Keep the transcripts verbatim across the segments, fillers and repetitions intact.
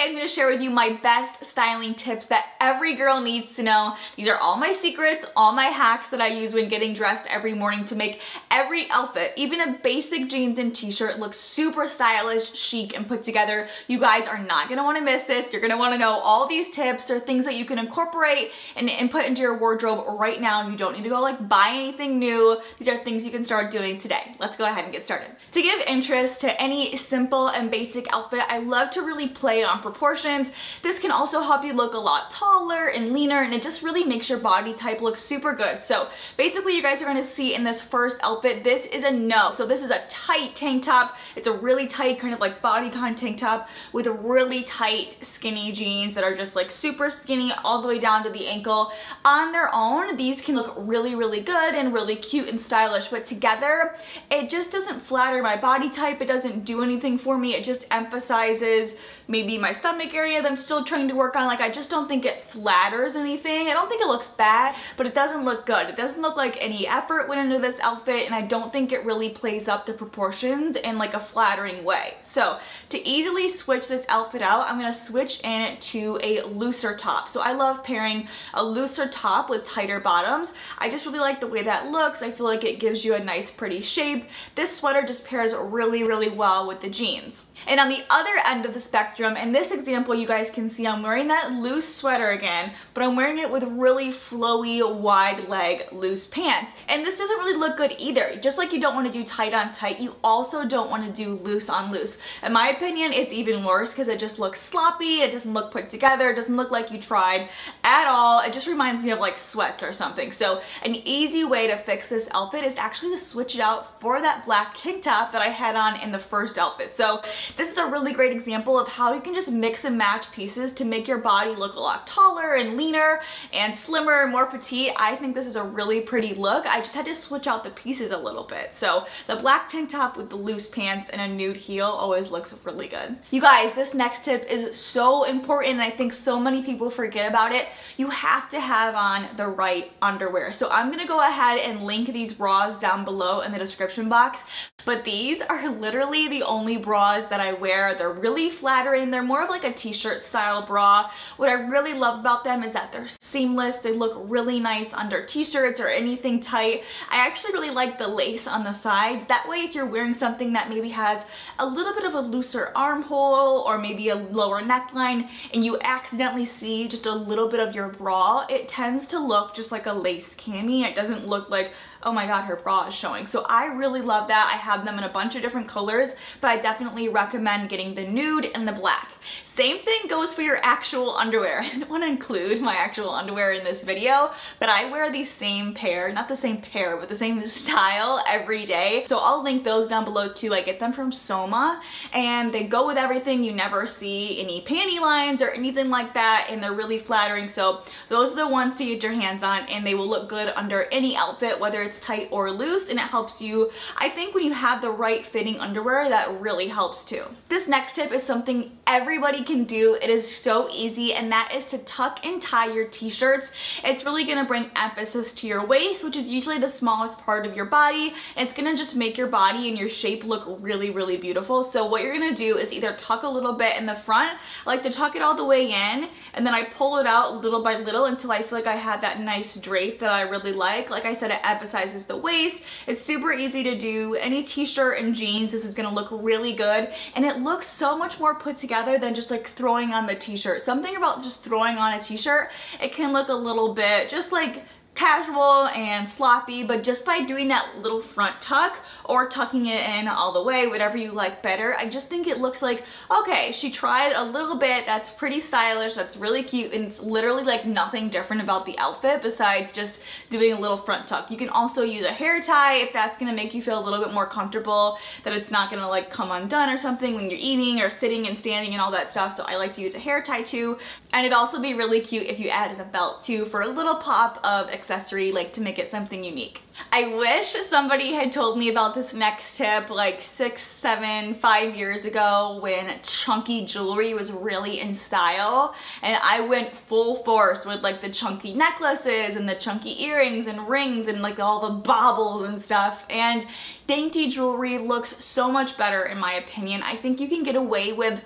today I'm going to share with you my best styling tips that every girl needs to know. These are all my secrets, all my hacks that I use when getting dressed every morning to make every outfit, even a basic jeans and t-shirt, look super stylish, chic, and put together. You guys are not going to want to miss this. You're going to want to know all these tips or things that you can incorporate and, and put into your wardrobe right now. You don't need to go like buy anything new. These are things you can start doing today. Let's go ahead and get started. To give interest to any simple and basic outfit, I love to really play on proportions. This can also help you look a lot taller and leaner, and it just really makes your body type look super good. So basically you guys are going to see in this first outfit, this is a no. So this is a tight tank top. It's a really tight kind of like bodycon tank top with really tight skinny jeans that are just like super skinny all the way down to the ankle. On their own, these can look really, really good and really cute and stylish, but together it just doesn't flatter my body type. It doesn't do anything for me. It just emphasizes maybe my stomach area that I'm still trying to work on. Like, I just don't think it flatters anything. I don't think it looks bad, but it doesn't look good. It doesn't look like any effort went into this outfit, and I don't think it really plays up the proportions in like a flattering way. So to easily switch this outfit out, I'm gonna switch in to a looser top. So I love pairing a looser top with tighter bottoms. I just really like the way that looks. I feel like it gives you a nice pretty shape. This sweater just pairs really, really well with the jeans. And on the other end of the spectrum, in this example you guys can see I'm wearing that loose sweater again, but I'm wearing it with really flowy, wide leg, loose pants. And this doesn't really look good either. Just like you don't want to do tight on tight, you also don't want to do loose on loose. In my opinion, it's even worse because it just looks sloppy, it doesn't look put together, it doesn't look like you tried at all. It just reminds me of like sweats or something. So an easy way to fix this outfit is actually to switch it out for that black tank top that I had on in the first outfit. So this is a really great example of how you can just mix and match pieces to make your body look a lot taller and leaner and slimmer and more petite. I think this is a really pretty look. I just had to switch out the pieces a little bit. So the black tank top with the loose pants and a nude heel always looks really good. You guys, this next tip is so important, and I think so many people forget about it. You have to have on the right underwear. So I'm gonna go ahead and link these bras down below in the description box, but these are literally the only bras that I wear. They're really flattering. They're more of like a t-shirt style bra. What I really love about them is that they're seamless. They look really nice under t-shirts or anything tight. I actually really like the lace on the sides. That way if you're wearing something that maybe has a little bit of a looser armhole or maybe a lower neckline and you accidentally see just a little bit of your bra, it tends to look just like a lace cami. It doesn't look like, oh my god, her bra is showing. So I really love that. I have them in a bunch of different colors, but I definitely recommend getting the nude and the black. Same thing goes for your actual underwear. I didn't want to include my actual underwear in this video, but I wear the same pair, not the same pair, but the same style every day. So I'll link those down below too. I get them from Soma and they go with everything. You never see any panty lines or anything like that, and they're really flattering. So those are the ones to get your hands on, and they will look good under any outfit, whether it's tight or loose, and it helps you. I think when you have the right fitting underwear, that really helps too. This next tip is something everybody can do. It is so easy, and that is to tuck and tie your t-shirts. It's really gonna bring emphasis to your waist, which is usually the smallest part of your body. It's gonna just make your body and your shape look really, really beautiful. So what you're gonna do is either tuck a little bit in the front. I like to tuck it all the way in, and then I pull it out little by little until I feel like I had that nice drape that I really like. Like I said, it emphasizes the waist. It's super easy to do. Any t-shirt and jeans, this is gonna look really good, and it looks so much more put together than just like throwing on the t-shirt. Something about just throwing on a t-shirt, it can look a little bit just like casual and sloppy, but just by doing that little front tuck or tucking it in all the way, whatever you like better, I just think it looks like, okay, she tried a little bit, that's pretty stylish, that's really cute, and it's literally like nothing different about the outfit besides just doing a little front tuck. You can also use a hair tie if that's gonna make you feel a little bit more comfortable, that it's not gonna like come undone or something when you're eating or sitting and standing and all that stuff. So I like to use a hair tie too, and it'd also be really cute if you added a belt too for a little pop of accessory, like to make it something unique. I wish somebody had told me about this next tip like six, seven, five years ago when chunky jewelry was really in style, and I went full force with like the chunky necklaces and the chunky earrings and rings and like all the baubles and stuff. And dainty jewelry looks so much better in my opinion. I think you can get away with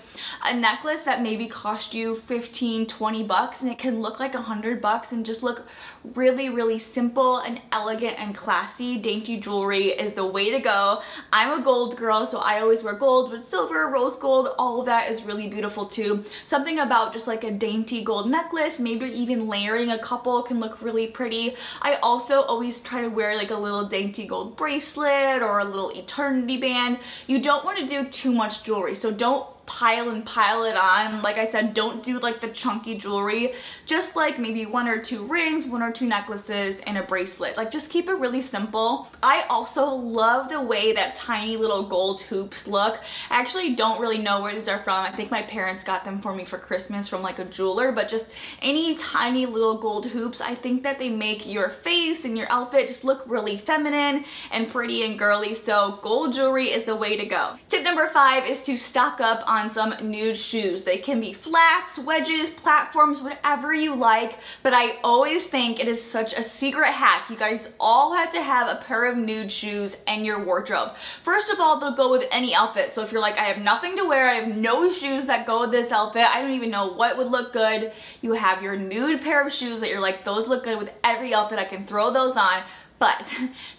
a necklace that maybe cost you fifteen, twenty bucks and it can look like a hundred bucks and just look really, really simple and elegant and classy. Dainty jewelry is the way to go. I'm a gold girl, so I always wear gold, but silver, rose gold, all of that is really beautiful too. Something about just like a dainty gold necklace, maybe even layering a couple, can look really pretty. I also always try to wear like a little dainty gold bracelet or a little eternity band. You don't want to do too much jewelry, so don't pile and pile it on. Like I said, don't do like the chunky jewelry, just like maybe one or two rings, one or two necklaces, and a bracelet. Like just keep it really simple. I also love the way that tiny little gold hoops look. I actually don't really know where these are from. I think my parents got them for me for Christmas from like a jeweler, but just any tiny little gold hoops, I think that they make your face and your outfit just look really feminine and pretty and girly. So gold jewelry is the way to go. Tip number five is to stock up on on some nude shoes. They can be flats, wedges, platforms, whatever you like, but I always think it is such a secret hack. You guys all have to have a pair of nude shoes in your wardrobe. First of all, they'll go with any outfit. So if you're like, I have nothing to wear, I have no shoes that go with this outfit, I don't even know what would look good, you have your nude pair of shoes that you're like, those look good with every outfit, I can throw those on. But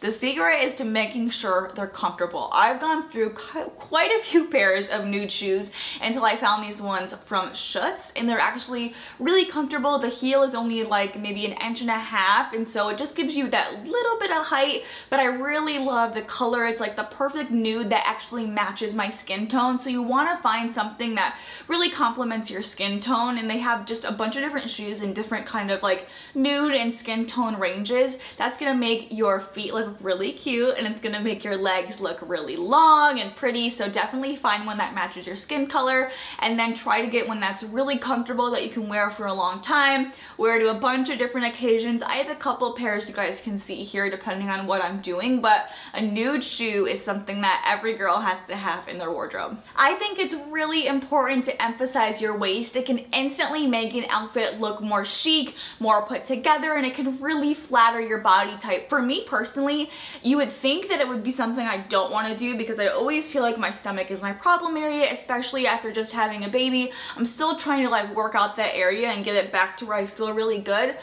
the secret is to making sure they're comfortable. I've gone through quite a few pairs of nude shoes until I found these ones from Schutz, and they're actually really comfortable. The heel is only like maybe an inch and a half, and so it just gives you that little bit of height, but I really love the color. It's like the perfect nude that actually matches my skin tone. So you want to find something that really complements your skin tone, and they have just a bunch of different shoes and different kind of like nude and skin tone ranges. That's going to make your feet look really cute, and it's gonna make your legs look really long and pretty. So definitely find one that matches your skin color, and then try to get one that's really comfortable that you can wear for a long time, wear to a bunch of different occasions. I have a couple pairs you guys can see here depending on what I'm doing, but a nude shoe is something that every girl has to have in their wardrobe. I think it's really important to emphasize your waist. It can instantly make an outfit look more chic, more put together, and it can really flatter your body type. For me personally, you would think that it would be something I don't want to do because I always feel like my stomach is my problem area, especially after just having a baby. I'm still trying to like work out that area and get it back to where I feel really good.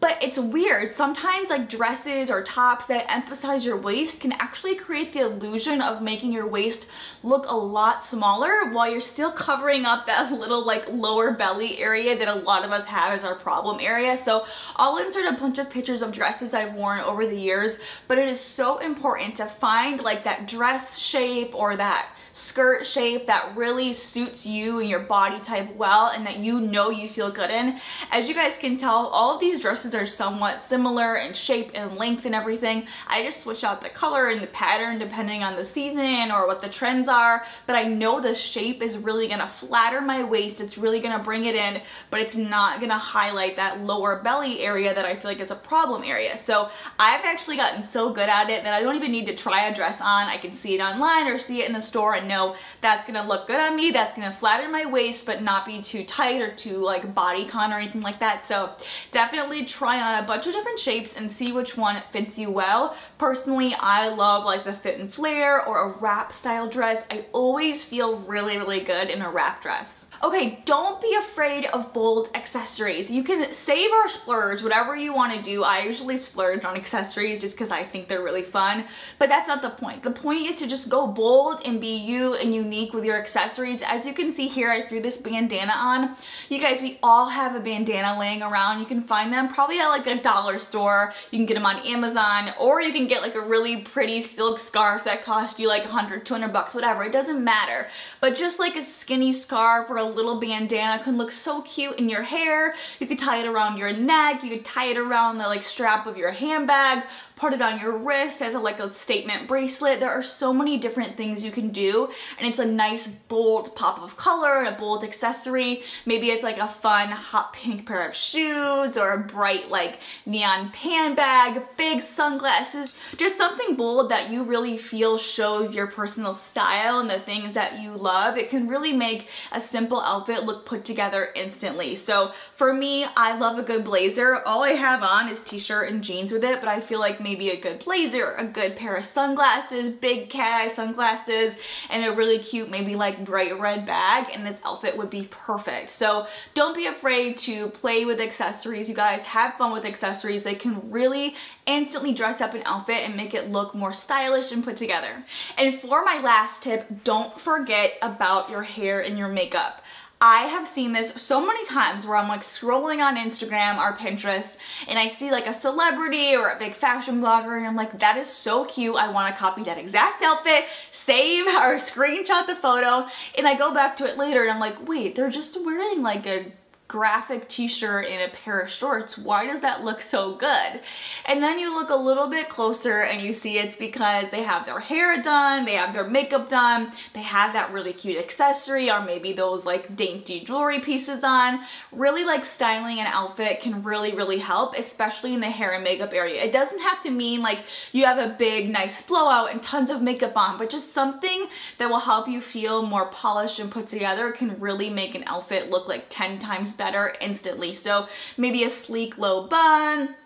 But it's weird, sometimes like dresses or tops that emphasize your waist can actually create the illusion of making your waist look a lot smaller while you're still covering up that little like lower belly area that a lot of us have as our problem area. So I'll insert a bunch of pictures of dresses I've worn over the years, but it is so important to find like that dress shape or that skirt shape that really suits you and your body type well, and that you know you feel good in. As you guys can tell, all of these dresses are somewhat similar in shape and length and everything. I just switch out the color and the pattern depending on the season or what the trends are, but I know the shape is really gonna flatter my waist, it's really gonna bring it in, but it's not gonna highlight that lower belly area that I feel like is a problem area. So I've actually gotten so good at it that I don't even need to try a dress on. I can see it online or see it in the store and know that's gonna look good on me, that's gonna flatter my waist but not be too tight or too like bodycon or anything like that. So definitely try on a bunch of different shapes and see which one fits you well. Personally, I love like the fit and flare or a wrap style dress. I always feel really, really good in a wrap dress. Okay, don't be afraid of bold accessories. You can save or splurge, whatever you want to do. I usually splurge on accessories just because I think they're really fun, but that's not the point. The point is to just go bold and be you and unique with your accessories. As you can see here, I threw this bandana on. You guys, we all have a bandana laying around. You can find them probably at like a dollar store. You can get them on Amazon, or you can get like a really pretty silk scarf that cost you like a hundred, two hundred bucks, whatever. It doesn't matter. But just like a skinny scarf or a little bandana can look so cute in your hair. You could tie it around your neck, you could tie it around the like strap of your handbag, put it on your wrist as a, like a statement bracelet. There are so many different things you can do, and it's a nice bold pop of color and a bold accessory. Maybe it's like a fun hot pink pair of shoes or a bright like neon pan bag, big sunglasses, just something bold that you really feel shows your personal style and the things that you love. It can really make a simple outfit look put together instantly. So for me, I love a good blazer. All I have on is t-shirt and jeans with it, but I feel like maybe a good blazer, a good pair of sunglasses, big cat eye sunglasses, and a really cute maybe like bright red bag, and this outfit would be perfect. So don't be afraid to play with accessories, you guys. Have fun with accessories. They can really instantly dress up an outfit and make it look more stylish and put together. And for my last tip, don't forget about your hair and your makeup. I have seen this so many times where I'm like scrolling on Instagram or Pinterest and I see like a celebrity or a big fashion blogger and I'm like, that is so cute, I want to copy that exact outfit, save or screenshot the photo, and I go back to it later and I'm like, wait, they're just wearing like a graphic t-shirt and a pair of shorts. Why does that look so good? And then you look a little bit closer and you see it's because they have their hair done, they have their makeup done, they have that really cute accessory, or maybe those like dainty jewelry pieces on. Really like styling an outfit can really really help, especially in the hair and makeup area. It doesn't have to mean like you have a big nice blowout and tons of makeup on, but just something that will help you feel more polished and put together can really make an outfit look like ten times better instantly. So maybe a sleek low bun,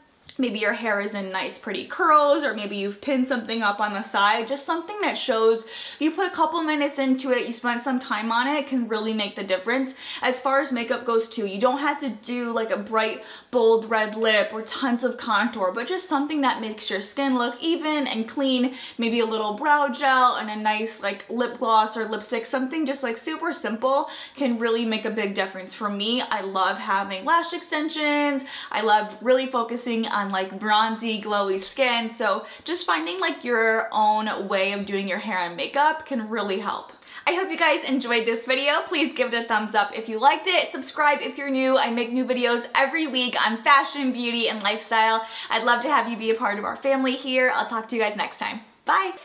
maybe your hair is in nice pretty curls, or maybe you've pinned something up on the side. Just something that shows you put a couple minutes into it, you spent some time on it, can really make the difference. As far as makeup goes too, you don't have to do like a bright bold red lip or tons of contour, but just something that makes your skin look even and clean. Maybe a little brow gel and a nice like lip gloss or lipstick, something just like super simple can really make a big difference. For me, I love having lash extensions. I love really focusing on like bronzy glowy skin, so just finding like your own way of doing your hair and makeup can really help. I hope you guys enjoyed this video. Please give it a thumbs up if you liked it. Subscribe if you're new. I make new videos every week on fashion, beauty, and lifestyle. I'd love to have you be a part of our family here. I'll talk to you guys next time. Bye.